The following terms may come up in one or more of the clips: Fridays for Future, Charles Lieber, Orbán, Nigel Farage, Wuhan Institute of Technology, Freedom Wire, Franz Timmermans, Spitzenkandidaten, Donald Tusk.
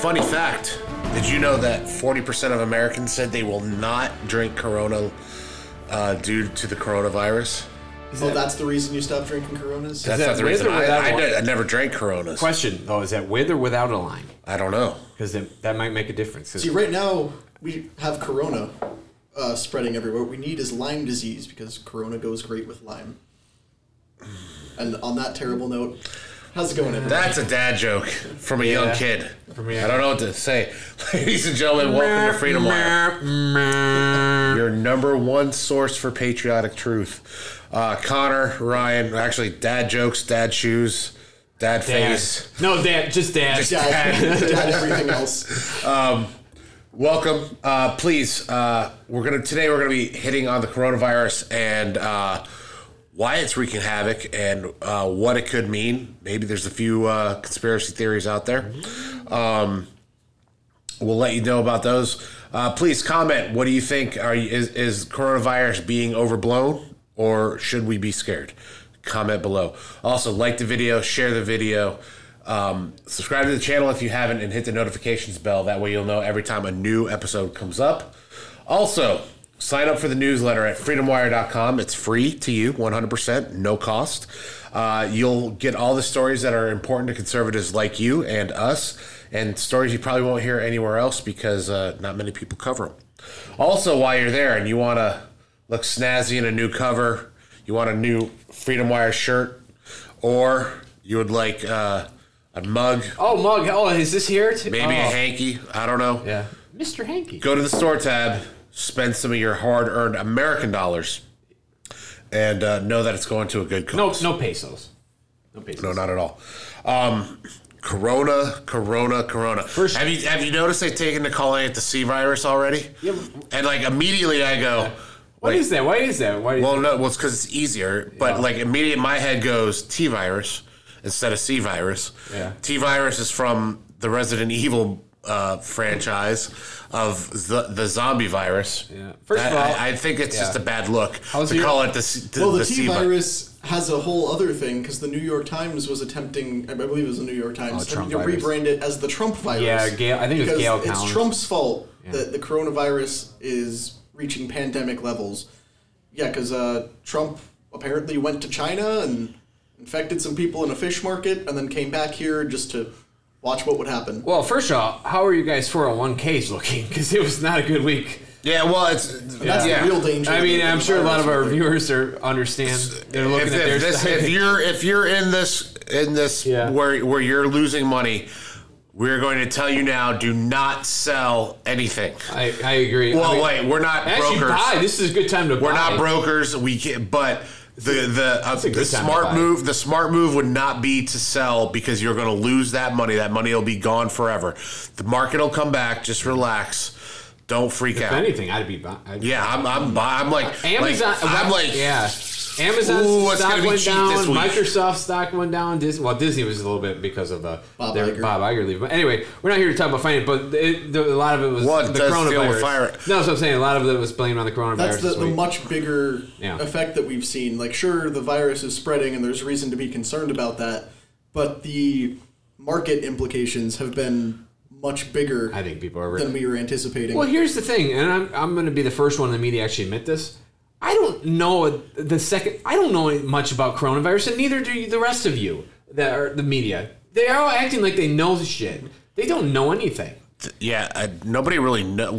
Funny fact, did you know that 40% of Americans said they will not drink Corona due to the coronavirus? That's the reason you stopped drinking Coronas? That's not the reason. I never drank Coronas. Question, though, is that with or without a line? I don't know. Because that might make a difference. See, right now, we have Corona spreading everywhere. What we need is Lyme disease, because Corona goes great with Lyme. And on that terrible note, how's it going, everybody? That's a dad joke from a young kid. I don't know what to say. Ladies and gentlemen, welcome to Freedom Wire. Your number one source for patriotic truth. Connor, Ryan, actually, dad jokes, dad shoes, dad face. No, dad, just dad. Just dad. Dad, everything else. Welcome. Please, today we're going to be hitting on the coronavirus and why it's wreaking havoc and what it could mean. Maybe there's a few conspiracy theories out there. We'll let you know about those. Please comment. What do you think? Is coronavirus being overblown? Or should we be scared? Comment below. Also, like the video, share the video, subscribe to the channel if you haven't, and hit the notifications bell. That way you'll know every time a new episode comes up. Also, sign up for the newsletter at freedomwire.com. It's free to you, 100%, no cost. You'll get all the stories that are important to conservatives like you and us, and stories you probably won't hear anywhere else because not many people cover them. Also, while you're there and you want to look snazzy in a new cover, you want a new Freedom Wire shirt, or you would like a mug. Oh, mug. Oh, is this here? Maybe a hanky. I don't know. Yeah. Mr. Hanky. Go to the store tab, spend some of your hard-earned American dollars, and know that it's going to a good cause. No pesos. No pesos. No, not at all. Corona. First, have you noticed they've taken to calling it the C virus already? Yeah. And, immediately I go... Yeah. What is that? Why is that? It's because it's easier. But, immediately in my head goes T-virus instead of C-virus. Yeah. T-virus is from the Resident Evil franchise of the zombie virus. Yeah. First of all... I think it's just a bad look to call it the T-virus has a whole other thing, because the New York Times was attempting... I believe it was the New York Times. Trump to rebrand it as the Trump virus. Yeah, I think it was Gail Collins. It's Trump's fault that the coronavirus is... reaching pandemic levels. Yeah, because Trump apparently went to China and infected some people in a fish market and then came back here just to watch what would happen. Well, first off, how are you guys 401ks looking? Because it was not a good week. Yeah, well, that's the real danger. I mean, I'm sure a lot of our viewers understand. They're looking at their side. If you're in this where you're losing money, we're going to tell you now, do not sell anything. I agree. Well, we're not brokers. Actually, buy. This is a good time to buy. We're not brokers. We can't, but the smart move would not be to sell, because you're going to lose that money. That money will be gone forever. The market will come back. Just relax. Don't freak out. If anything, I'd be buying. I'm like Amazon. Amazon's stock went down, Microsoft stock went down. Disney was a little bit because of Bob Iger leaving. But anyway, we're not here to talk about finance, but a lot of it was the coronavirus. No, that's what I'm saying. A lot of it was blamed on the coronavirus. That's the much bigger effect that we've seen. Sure, the virus is spreading, and there's reason to be concerned about that, but the market implications have been much bigger, I think, than we were anticipating. Well, here's the thing, and I'm going to be the first one in the media to actually admit this. I don't know much about coronavirus, and neither do the rest of you that are the media. They are all acting like they know the shit. They don't know anything. Yeah, nobody really know.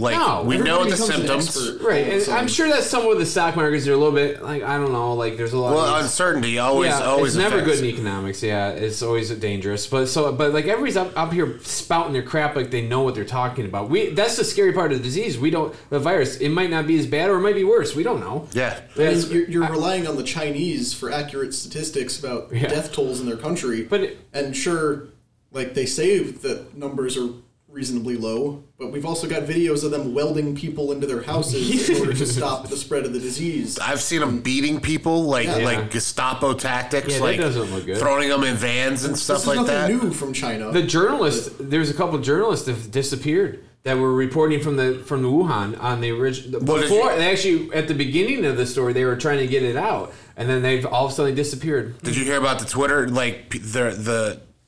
We know the symptoms, right? And I'm sure that some of the stock markets are a little bit I don't know. There's a lot. Well, of uncertainty always. It's never good in economics. Yeah, it's always dangerous. But everybody's up here spouting their crap like they know what they're talking about. That's the scary part of the disease. We don't the virus. It might not be as bad, or it might be worse. We don't know. Yeah, you're relying on the Chinese for accurate statistics about death tolls in their country. They say that numbers are reasonably low, but we've also got videos of them welding people into their houses in order to stop the spread of the disease. I've seen them beating people Gestapo tactics, that doesn't look good. Throwing them in vans and stuff like that. This is nothing new from China. The journalists, there's a couple of journalists that have disappeared that were reporting from the Wuhan on the original. Before they actually at the beginning of the story they were trying to get it out, and then they've all of a sudden disappeared. Did you hear about the Twitter?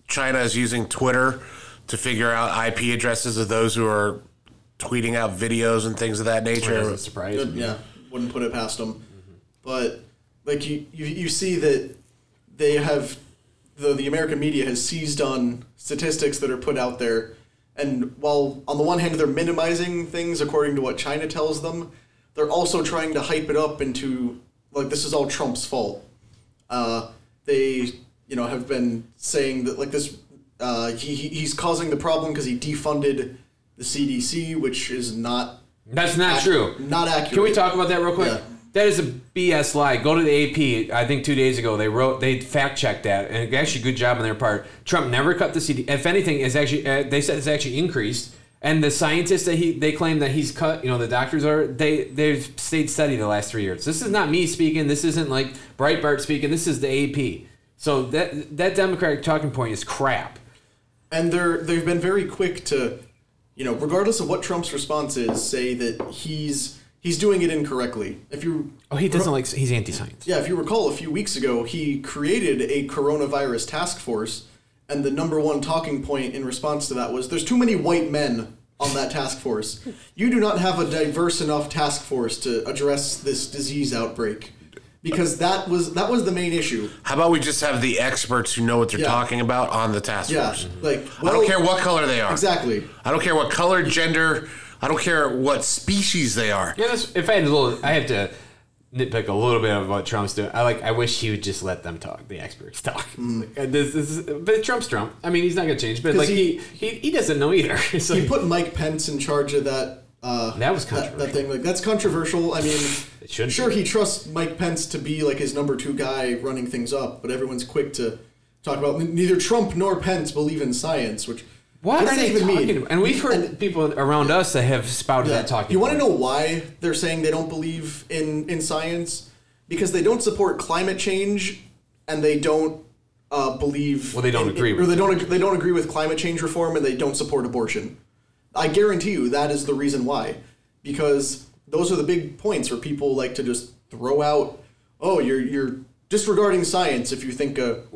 China is using Twitter to figure out IP addresses of those who are tweeting out videos and things of that nature. It doesn't surprise me. Yeah, wouldn't put it past them. Mm-hmm. But like you see that they have the American media has seized on statistics that are put out there, and while on the one hand they're minimizing things according to what China tells them, they're also trying to hype it up into like this is all Trump's fault. They have been saying that like this he's causing the problem because he defunded the CDC, which is not. That's not true. Not accurate. Can we talk about that real quick? Yeah. That is a BS lie. Go to the AP. I think 2 days ago they fact checked that, and actually good job on their part. Trump never cut the CDC. If anything, is actually they said it's actually increased. And the scientists that they claim that he's cut, the doctors are, they've stayed steady the last 3 years. This is not me speaking. This isn't like Breitbart speaking. This is the AP. So that Democratic talking point is crap. And they've been very quick to, regardless of what Trump's response is, say that he's doing it incorrectly. He's anti-science. Yeah, if you recall, a few weeks ago, he created a coronavirus task force. And the number one talking point in response to that was, there's too many white men on that task force. You do not have a diverse enough task force to address this disease outbreak. Because that was the main issue. How about we just have the experts who know what they're talking about on the task force? Yeah, I don't care what color they are. Exactly. I don't care what color, gender. I don't care what species they are. Yeah, I have to nitpick a little bit of what Trump's doing. I wish he would just let them talk, the experts talk. Mm. But Trump's Trump. I mean, he's not going to change. But like he doesn't know either. So he put Mike Pence in charge of that. That was controversial. That thing, that's controversial. I mean, he trusts Mike Pence to be like his number two guy running things up, but everyone's quick to talk about neither Trump nor Pence believe in science, which. What are they talking about? And we've heard people around us that have spouted that talking point. You want to know why they're saying they don't believe in science? Because they don't support climate change, and they don't believe. Well, they don't agree with. Or they don't agree with climate change reform, and they don't support abortion. I guarantee you that is the reason why, because those are the big points where people like to just throw out. Oh, you're disregarding science if you think if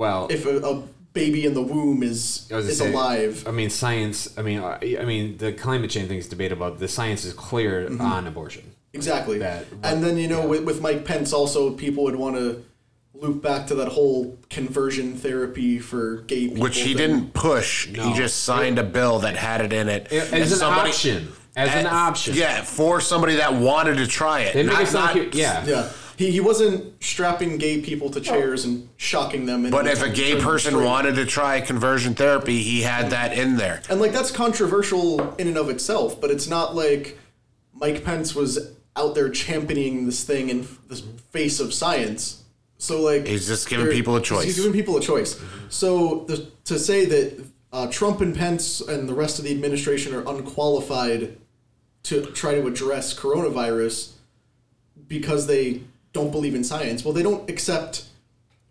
a baby in the womb is alive. I mean, science. I mean, the climate change thing is debatable. The science is clear on abortion. Exactly. With Mike Pence, also people would want to loop back to that whole conversion therapy for gay people, which he didn't push. No. He just signed a bill that had it in it as an option. Yeah, for somebody that wanted to try it. Yeah. He wasn't strapping gay people to chairs and shocking them. But if a gay person wanted to try conversion therapy, he had that in there. And, that's controversial in and of itself, but it's not like Mike Pence was out there championing this thing in the face of science. So, he's just giving people a choice. So, to say that Trump and Pence and the rest of the administration are unqualified to try to address coronavirus because they don't believe in science. Well, they don't accept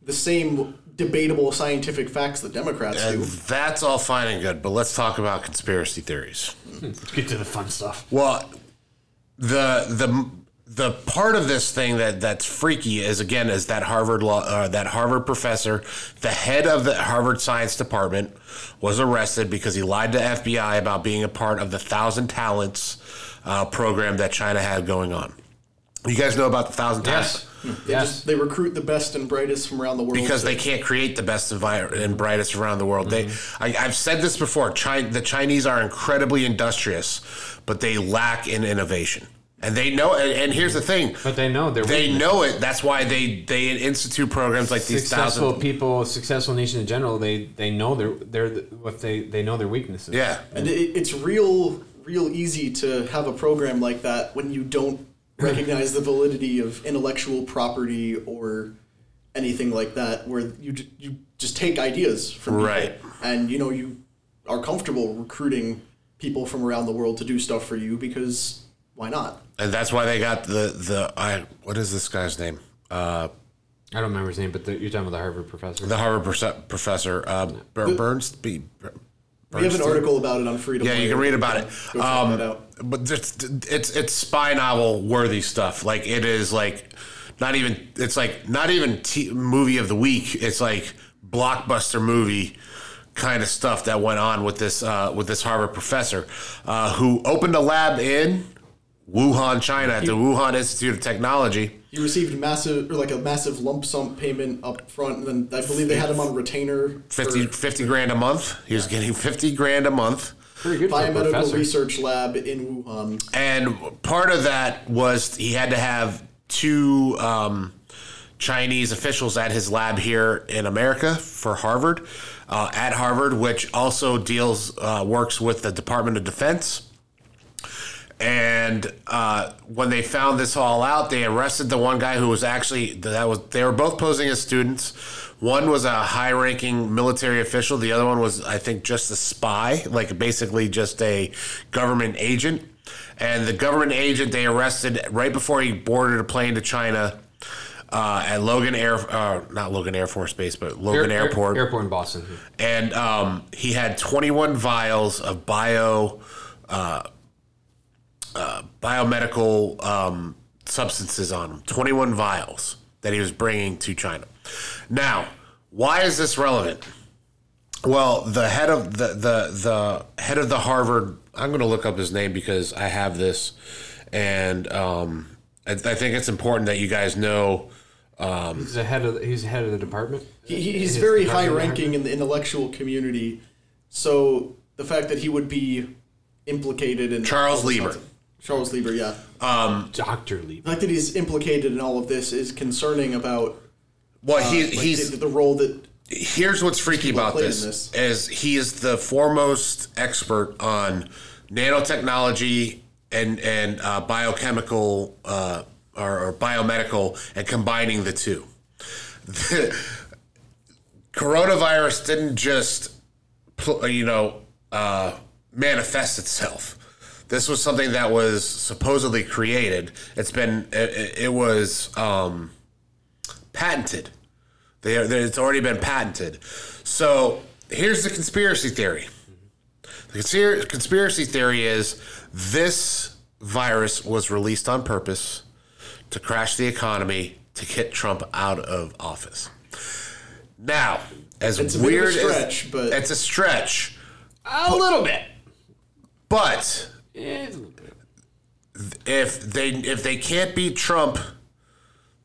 the same debatable scientific facts that Democrats do. That's all fine and good, but let's talk about conspiracy theories. Let's get to the fun stuff. Well, the part of this thing that's freaky is that Harvard professor, the head of the Harvard Science Department, was arrested because he lied to FBI about being a part of the 1,000 Talents program that China had going on. You guys know about the 1,000 Talents? Yes. They recruit the best and brightest from around the world. Because they can't create the best and brightest around the world. Mm-hmm. I've said this before. The Chinese are incredibly industrious, but they lack in innovation. And they know, and here's the thing. But they know it. That's why they institute programs like these successful 1,000 people, successful nation in general. They know they know their weaknesses. Yeah, and it's real easy to have a program like that when you don't recognize the validity of intellectual property or anything like that, where you just take ideas from people, and you are comfortable recruiting people from around the world to do stuff for you because. Why not? And that's why they got what is this guy's name? I don't remember his name, but you're talking about the Harvard professor. The Harvard professor, Bernstein. We have an article about it on Freedom Wire. Yeah, you can read about it. But it's spy novel worthy stuff. It is not even movie of the week. It's blockbuster movie kind of stuff that went on with this Harvard professor who opened a lab in Wuhan, China, at the Wuhan Institute of Technology. He received a massive lump sum payment up front, and then I believe they had him on retainer. 50 grand a month. He was getting 50 grand a month. Pretty good. Biomedical research lab in Wuhan. And part of that was he had to have two Chinese officials at his lab here in America for Harvard, at Harvard, which also works with the Department of Defense. And when they found this all out, they arrested the one guy who was they were both posing as students. One was a high-ranking military official. The other one was, I think, just a spy, like basically just a government agent. And the government agent they arrested right before he boarded a plane to China at Logan Airport. Airport in Boston. And he had 21 vials of biomedical substances on him, 21 vials that he was bringing to China. Now, why is this relevant? Well, the head of the Harvard, I'm going to look up his name because I have this, and I think it's important that you guys know. He's the head of the department. He's very high ranking in the intellectual community, so the fact that he would be implicated in Charles Lieber. Charles Lieber, yeah. Dr. Lieber. The fact that he's implicated in all of this is concerning about the role that... Here's what's freaky about this, is he is the foremost expert on nanotechnology and biochemical or biomedical and combining the two. The coronavirus didn't just, manifest itself. This was something that was supposedly created. It was patented. It's already been patented. So here's the conspiracy theory. The conspiracy theory is this virus was released on purpose to crash the economy to get Trump out of office. Now, it's a stretch. A little bit. But if they can't beat Trump,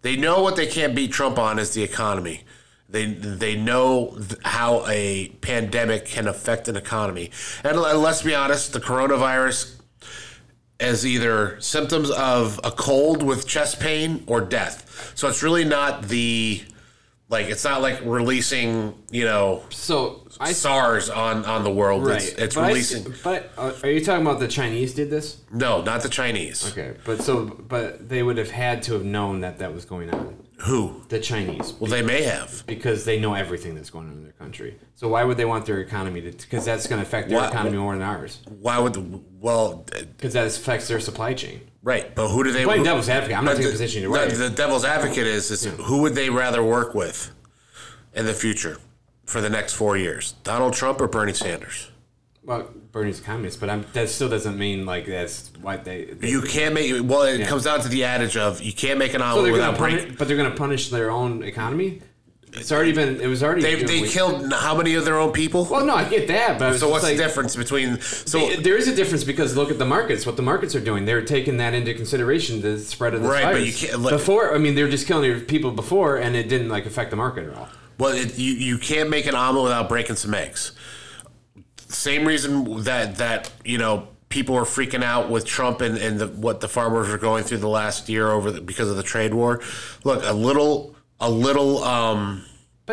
they know what they can't beat Trump on is the economy. They know how a pandemic can affect an economy. And let's be honest, the coronavirus is either symptoms of a cold with chest pain or death. So it's really not releasing, SARS on the world. Right. It's releasing. Are you talking about the Chinese did this? No, not the Chinese. Okay, but they would have had to have known that was going on. Who? The Chinese. Well, they may have. Because they know everything that's going on in their country. So why would they want their economy to... Because that's going to affect their economy more than ours. Why would... Well... Because that affects their supply chain. Right, but who do they... Playing devil's advocate. I'm not taking a position either way. The devil's advocate is who would they rather work with in the future for the next 4 years? Donald Trump or Bernie Sanders? Well, Bernie's a communist, but that still doesn't mean that's why they... You can't make... Well, it comes down to the adage of you can't make an omelet without breaking... But they're going to punish their own economy? It's already been... It was already... They killed how many of their own people? Well, no, I get that, but... So what's the difference between... There is a difference because look at the markets, what the markets are doing. They're taking that into consideration, the spread of the virus. Right, but you can't... Before, they were just killing their people before, and it didn't, affect the market at all. Well, you can't make an omelet without breaking some eggs. Same reason that people are freaking out with Trump and what the farmers are going through the last year because of the trade war. Look, but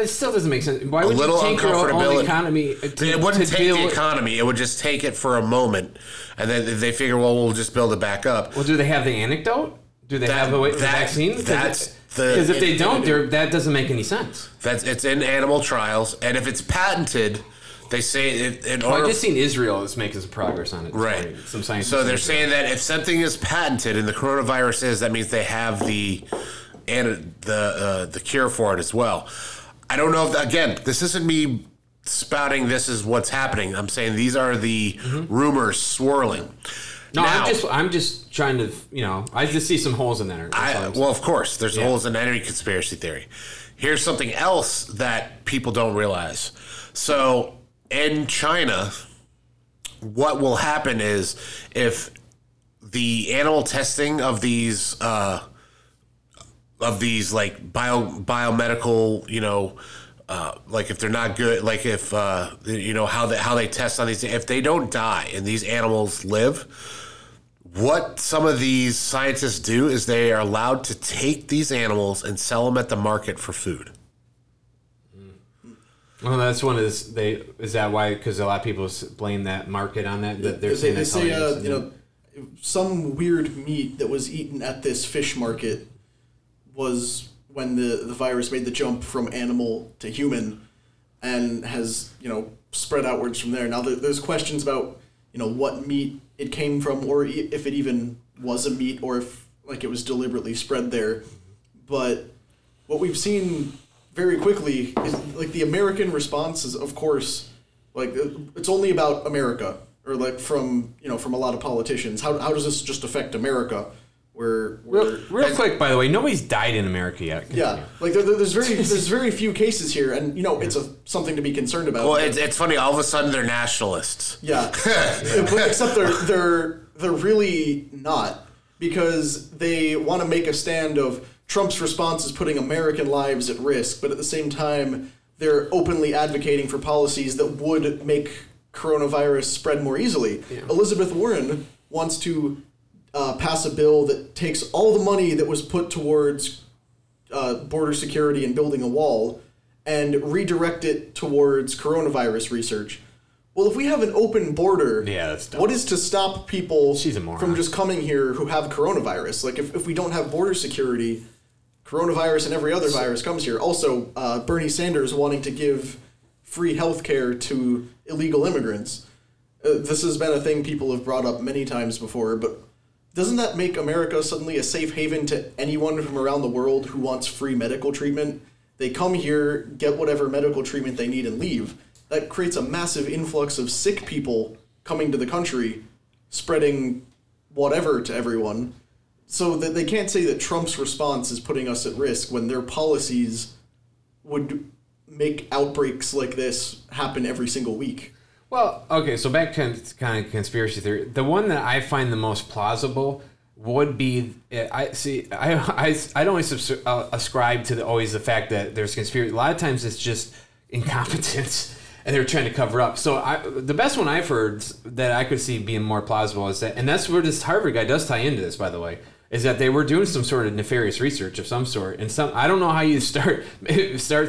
it still doesn't make sense. Why would you take your own economy? It wouldn't take the economy. It would just take it for a moment, and then they figure, well, we'll just build it back up. Well, do they have the antidote? Do they have the vaccine? Because if they don't, that doesn't make any sense. It's in animal trials, and if it's patented. They say I've just seen Israel is making some progress on it. Right. Some science. So they're saying that if something is patented and the coronavirus is, that means they have the cure for it as well. I don't know if, again, this isn't me spouting this is what's happening. I'm saying these are the rumors swirling. No, now, I'm just trying to, I just see some holes in there. Of course, there's holes in any conspiracy theory. Here's something else that people don't realize. So in China, what will happen is if the animal testing of these like biomedical, like if they're not good, like if how they test on these, if they don't die and these animals live, what some of these scientists do is they are allowed to take these animals and sell them at the market for food. Well, that's one is they is that why? Because a lot of people blame that market on that. That they're saying they say some weird meat that was eaten at this fish market was when the virus made the jump from animal to human, and has spread outwards from there. Now there's questions about what meat it came from, or if it even was a meat, or if like it was deliberately spread there. But what we've seen very quickly is like the American response is, of course, like it's only about America, or like from a lot of politicians. How does this just affect America? Real quick, by the way, nobody's died in America yet. Continue. Yeah, like there's very few cases here, and it's something to be concerned about. Well, it's funny. All of a sudden, they're nationalists. Yeah, except they're really not, because they want to make a stand of Trump's response is putting American lives at risk, but at the same time, they're openly advocating for policies that would make coronavirus spread more easily. Yeah. Elizabeth Warren wants to pass a bill that takes all the money that was put towards border security and building a wall and redirect it towards coronavirus research. Well, if we have an open border, what is to stop people from just coming here who have coronavirus? Like, if we don't have border security, coronavirus and every other virus comes here. Also, Bernie Sanders wanting to give free health care to illegal immigrants. This has been a thing people have brought up many times before, but doesn't that make America suddenly a safe haven to anyone from around the world who wants free medical treatment? They come here, get whatever medical treatment they need, and leave. That creates a massive influx of sick people coming to the country, spreading whatever to everyone, so that they can't say that Trump's response is putting us at risk when their policies would make outbreaks like this happen every single week. Well, okay, so back to kind of conspiracy theory. The one that I find the most plausible would be, I don't always ascribe to the fact that there's conspiracy. A lot of times it's just incompetence, and they're trying to cover up. So the best one I've heard that I could see being more plausible is that, and that's where this Harvard guy does tie into this, by the way, is that they were doing some sort of nefarious research of some sort, and some I don't know how you start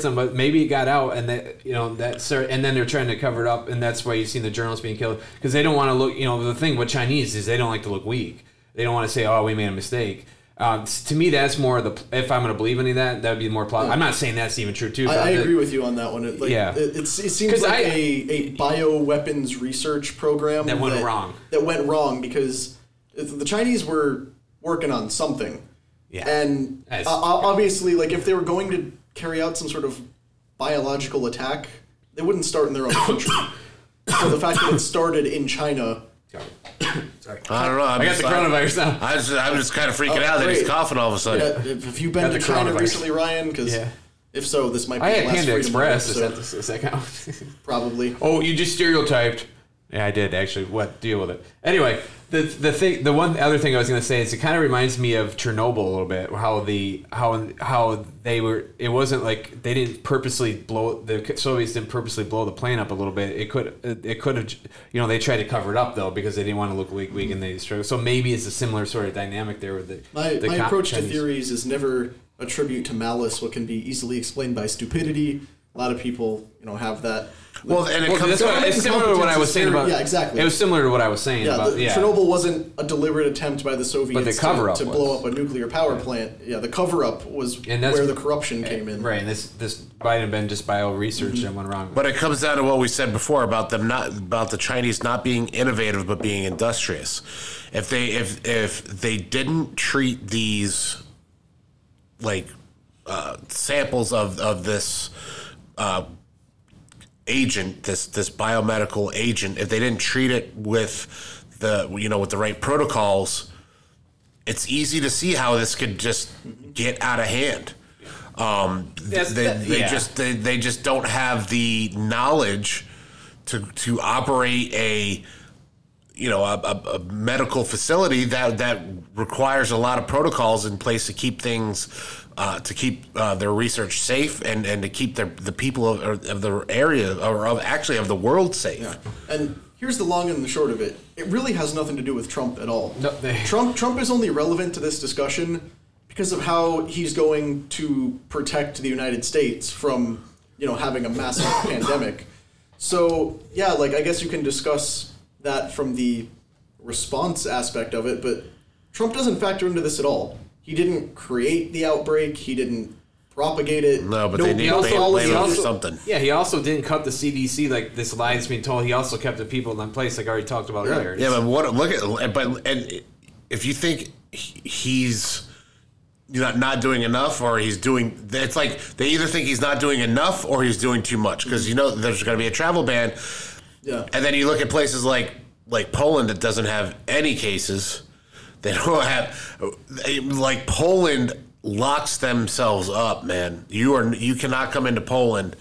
some, but maybe it got out, and that and then they're trying to cover it up, and that's why you've seen the journalists being killed, because they don't want to look. The thing with Chinese is they don't like to look weak. They don't want to say, "Oh, we made a mistake." To me, that's more if I'm going to believe any of that, that would be more plausible. I'm not saying that's even true, too. I agree with you on that one. It seems like a bioweapons research program that went wrong, because the Chinese were working on something. Yeah. And obviously, like, if they were going to carry out some sort of biological attack, they wouldn't start in their own country. So the fact that it started in China... Sorry. I don't know. I got the coronavirus now. I'm just kind of freaking out that he's coughing all of a sudden. Yeah, have you been to China recently, Ryan? Because if so, this might be the last Freedom Express. Is that count? Probably. Oh, you just stereotyped. Yeah, I did, actually. What? Deal with it. Anyway, the one other thing I was going to say is it kind of reminds me of Chernobyl a little bit, how they were, it wasn't like they didn't purposely blow, the Soviets didn't purposely blow the plane up a little bit. It could have, they tried to cover it up, though, because they didn't want to look weak and they struggled. So maybe it's a similar sort of dynamic there with the my approach to theories is never attribute to malice what can be easily explained by stupidity. A lot of people, have that. Well, and it's similar to what I was saying about. Yeah, exactly. It was similar to what I was saying about. Chernobyl wasn't a deliberate attempt by the Soviets to blow up a nuclear power plant. Yeah, the cover-up was where the corruption came in. Right, and this might have been just bio-research and went wrong. But it comes down to what we said before about them about the Chinese not being innovative but being industrious. If they didn't treat these samples of this. Agent, this biomedical agent, if they didn't treat it with the with the right protocols, it's easy to see how this could just get out of hand. They just don't have the knowledge to operate a, you know, a medical facility that requires a lot of protocols in place to keep things, to keep their research safe and to keep the people of the area, or of the world safe. Yeah. And here's the long and the short of it. It really has nothing to do with Trump at all. No, Trump is only relevant to this discussion because of how he's going to protect the United States from, you know, having a massive pandemic. So, yeah, like, I guess you can discuss that from the response aspect of it, but Trump doesn't factor into this at all. He didn't create the outbreak. He didn't propagate it. No, but they need to blame him for something. Yeah, he also didn't cut the CDC, like this lie that's being told. He also kept the people in place, like I already talked about earlier. Yeah, but and if you think he's not doing enough, or he's doing, it's like they either think he's not doing enough or he's doing too much, because you know there's going to be a travel ban. Yeah. And then you look at places like Poland that doesn't have any cases. They don't have, like, Poland locks themselves up, man. You cannot come into Poland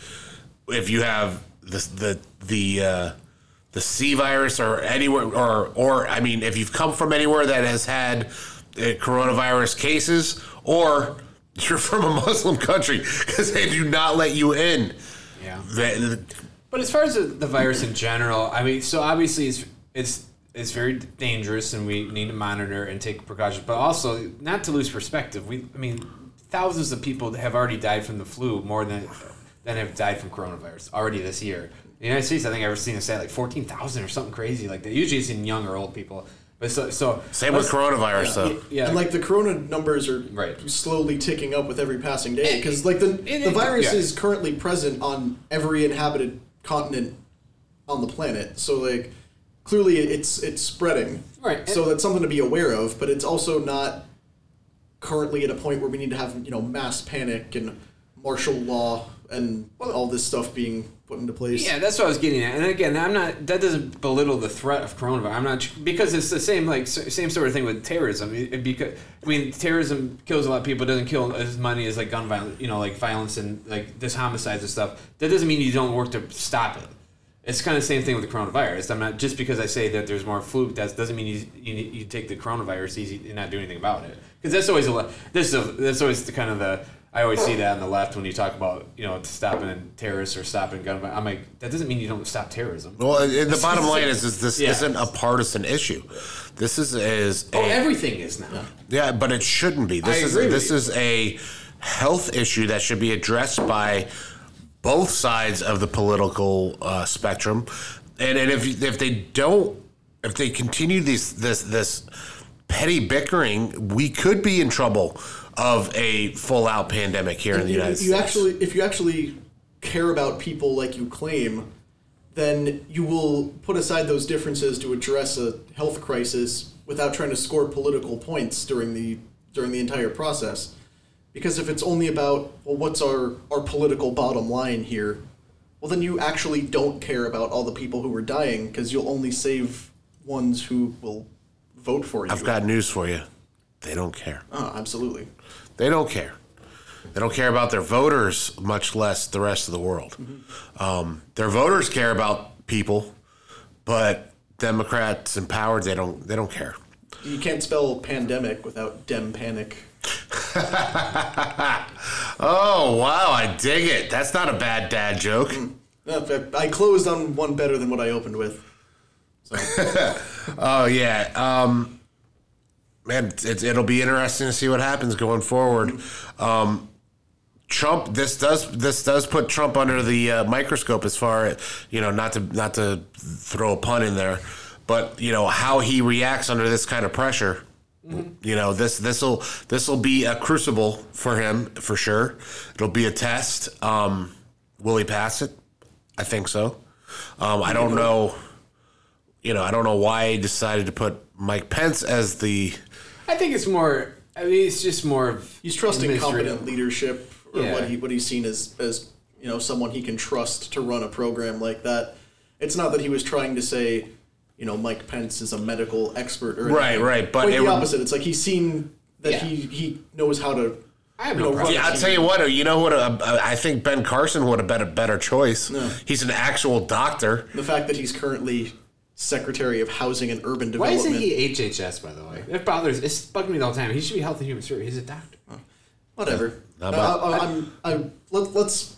if you have the C virus or anywhere, or I mean, if you've come from anywhere that has had coronavirus cases, or you're from a Muslim country, because they do not let you in. Yeah. But as far as the virus in general, I mean, so obviously it's very dangerous, and we need to monitor and take precautions. But also, not to lose perspective, thousands of people have already died from the flu, more than have died from coronavirus already this year. The United States, I think I've ever seen a stat like 14,000 or something crazy like that. Usually it's in young or old people. But so same with coronavirus, though. Yeah, and like the corona numbers are slowly ticking up with every passing day, because like the virus is currently present on every inhabited continent on the planet. So like clearly it's spreading. Right. So that's something to be aware of, but it's also not currently at a point where we need to have, you know, mass panic and martial law and all this stuff being put into place. Yeah, that's what I was getting at. And again, that doesn't belittle the threat of coronavirus. Because it's the same sort of thing with terrorism. Terrorism kills a lot of people. It doesn't kill as many as like gun violence, you know, like violence and like this homicides and stuff. That doesn't mean you don't work to stop it. It's kind of the same thing with the coronavirus. I'm not, just because I say that there's more flu, that doesn't mean you take the coronavirus easy and not do anything about it. Because that's always that's always the kind of the, I always see that on the left when you talk about, you know, stopping terrorists or stopping gun violence. I'm like, that doesn't mean you don't stop terrorism. Well, the bottom line is this isn't a partisan issue. This everything is now. Yeah, but it shouldn't be. This is a health issue that should be addressed by both sides of the political spectrum, and if they don't, if they continue this petty bickering, we could be in trouble of a full-out pandemic here in the United States. If you actually care about people like you claim, then you will put aside those differences to address a health crisis without trying to score political points during the entire process. Because if it's only about, well, what's our political bottom line here, well, then you actually don't care about all the people who are dying, because you'll only save ones who will vote for you. I've got news for you. They don't care. Oh, absolutely. They don't care. They don't care about their voters, much less the rest of the world. Mm-hmm. Their voters care about people, but Democrats in power, they don't care. You can't spell pandemic without dem panic. Oh, wow, I dig it. That's not a bad dad joke. I closed on one better than what I opened with. So. Oh, yeah. Man, it'll be interesting to see what happens going forward. Trump, this does put Trump under the microscope as far as, you know, not to throw a pun in there, but, you know, how he reacts under this kind of pressure. Mm-hmm. You know, this'll be a crucible for him, for sure. It'll be a test. Will he pass it? I think so. I don't know. You know, I don't know why he decided to put Mike Pence as the. I think it's more. I mean, it's just more of he's trusting competent leadership, or what he's seen as you know, someone he can trust to run a program like that. It's not that he was trying to say, you know, Mike Pence is a medical expert or anything. Right, but quite the opposite. It's like he's seen that he knows how to I have no problem. Yeah, I'll tell you what, you know what? I think Ben Carson would have been a better choice. No. He's an actual doctor. The fact that he's currently Secretary of Housing and Urban Development. Why isn't he HHS, by the way? It bothers. It's bugging me the whole time. He should be Health and Human Services. He's a doctor. Oh. Whatever. Let's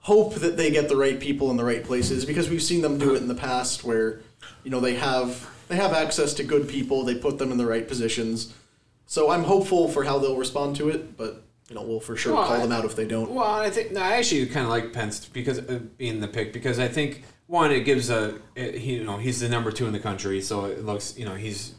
hope that they get the right people in the right places, because we've seen them do it in the past where, you know, they have access to good people. They put them in the right positions. So I'm hopeful for how they'll respond to it, but you know, we'll for sure call them out if they don't. Well, I actually kind of like Pence because being the pick, because I think one, it gives he's the number two in the country, so it looks, you know, he's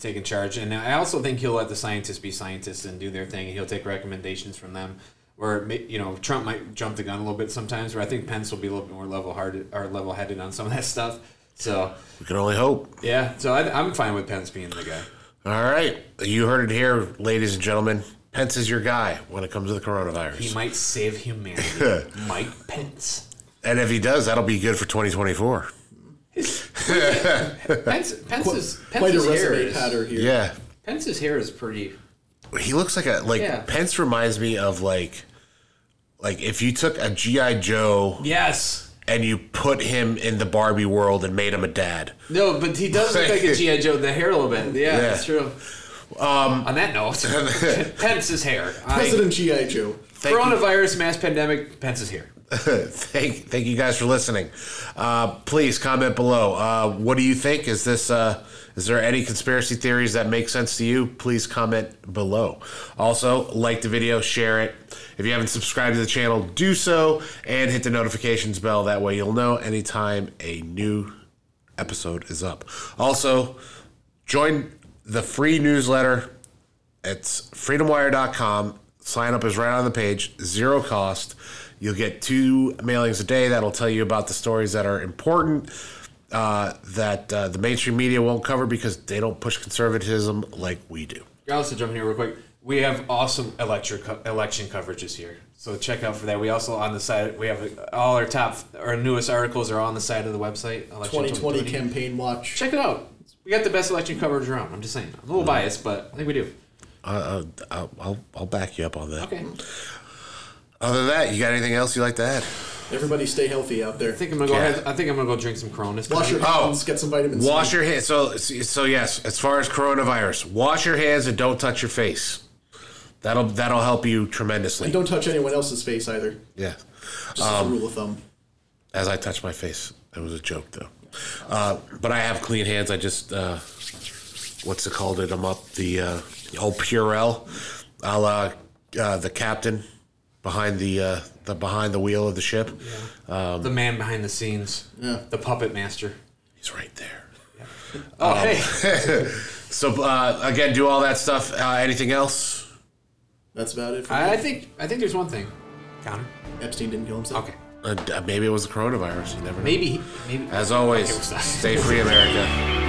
taking charge, and I also think he'll let the scientists be scientists and do their thing, and he'll take recommendations from them. Where, you know, Trump might jump the gun a little bit sometimes, where I think Pence will be a little bit more level-headed on some of that stuff. So we can only hope. Yeah, so I'm fine with Pence being the guy. All right, you heard it here, ladies and gentlemen. Pence is your guy when it comes to the coronavirus. He might save humanity. Mike Pence. And if he does, that'll be good for 2024. Pence's hair is pattern here. Yeah. Pence's hair is pretty. He looks Pence reminds me of like if you took a G.I. Joe. Yes. And you put him in the Barbie world and made him a dad. No, but he does look like a G.I. Joe, the hair a little bit. Yeah, that's true. On that note, Pence's hair. President G.I. Joe. Coronavirus, mass pandemic, Pence's hair. Thank you guys for listening. Please comment below. What do you think? Is this? Is there any conspiracy theories that make sense to you? Please comment below. Also, like the video, share it. If you haven't subscribed to the channel, do so, and hit the notifications bell. That way you'll know anytime a new episode is up. Also, join the free newsletter. It's freedomwire.com. Sign up is right on the page. Zero cost. You'll get 2 mailings a day that'll tell you about the stories that are important that the mainstream media won't cover because they don't push conservatism like we do. I'll also jump in here real quick. We have awesome election coverage this year, so check out for that. We also on the side we have all our newest articles are on the side of the website. 2020 Campaign Watch. Check it out. We got the best election coverage around. I'm just saying. I'm a little biased, but I think we do. I'll back you up on that. Okay. Other than that, you got anything else you'd like to add? Everybody stay healthy out there. I think I'm going to go drink some Corona. Wash your hands, get some vitamins. Wash your hands. So yes, as far as coronavirus, wash your hands and don't touch your face. That'll help you tremendously. And don't touch anyone else's face either. Yeah. Just as a rule of thumb. As I touched my face. It was a joke, though. But I have clean hands. I just, what's it called? I'm up the old Purell. I'll the captain. Behind the behind the wheel of the ship, yeah. The man behind the scenes, the puppet master. He's right there. Yeah. Oh, hey. So again, do all that stuff. Anything else? That's about it. I think there's one thing. Connor Epstein didn't kill himself. Okay. Maybe it was the coronavirus. You never know. Maybe. As always, stay free, America.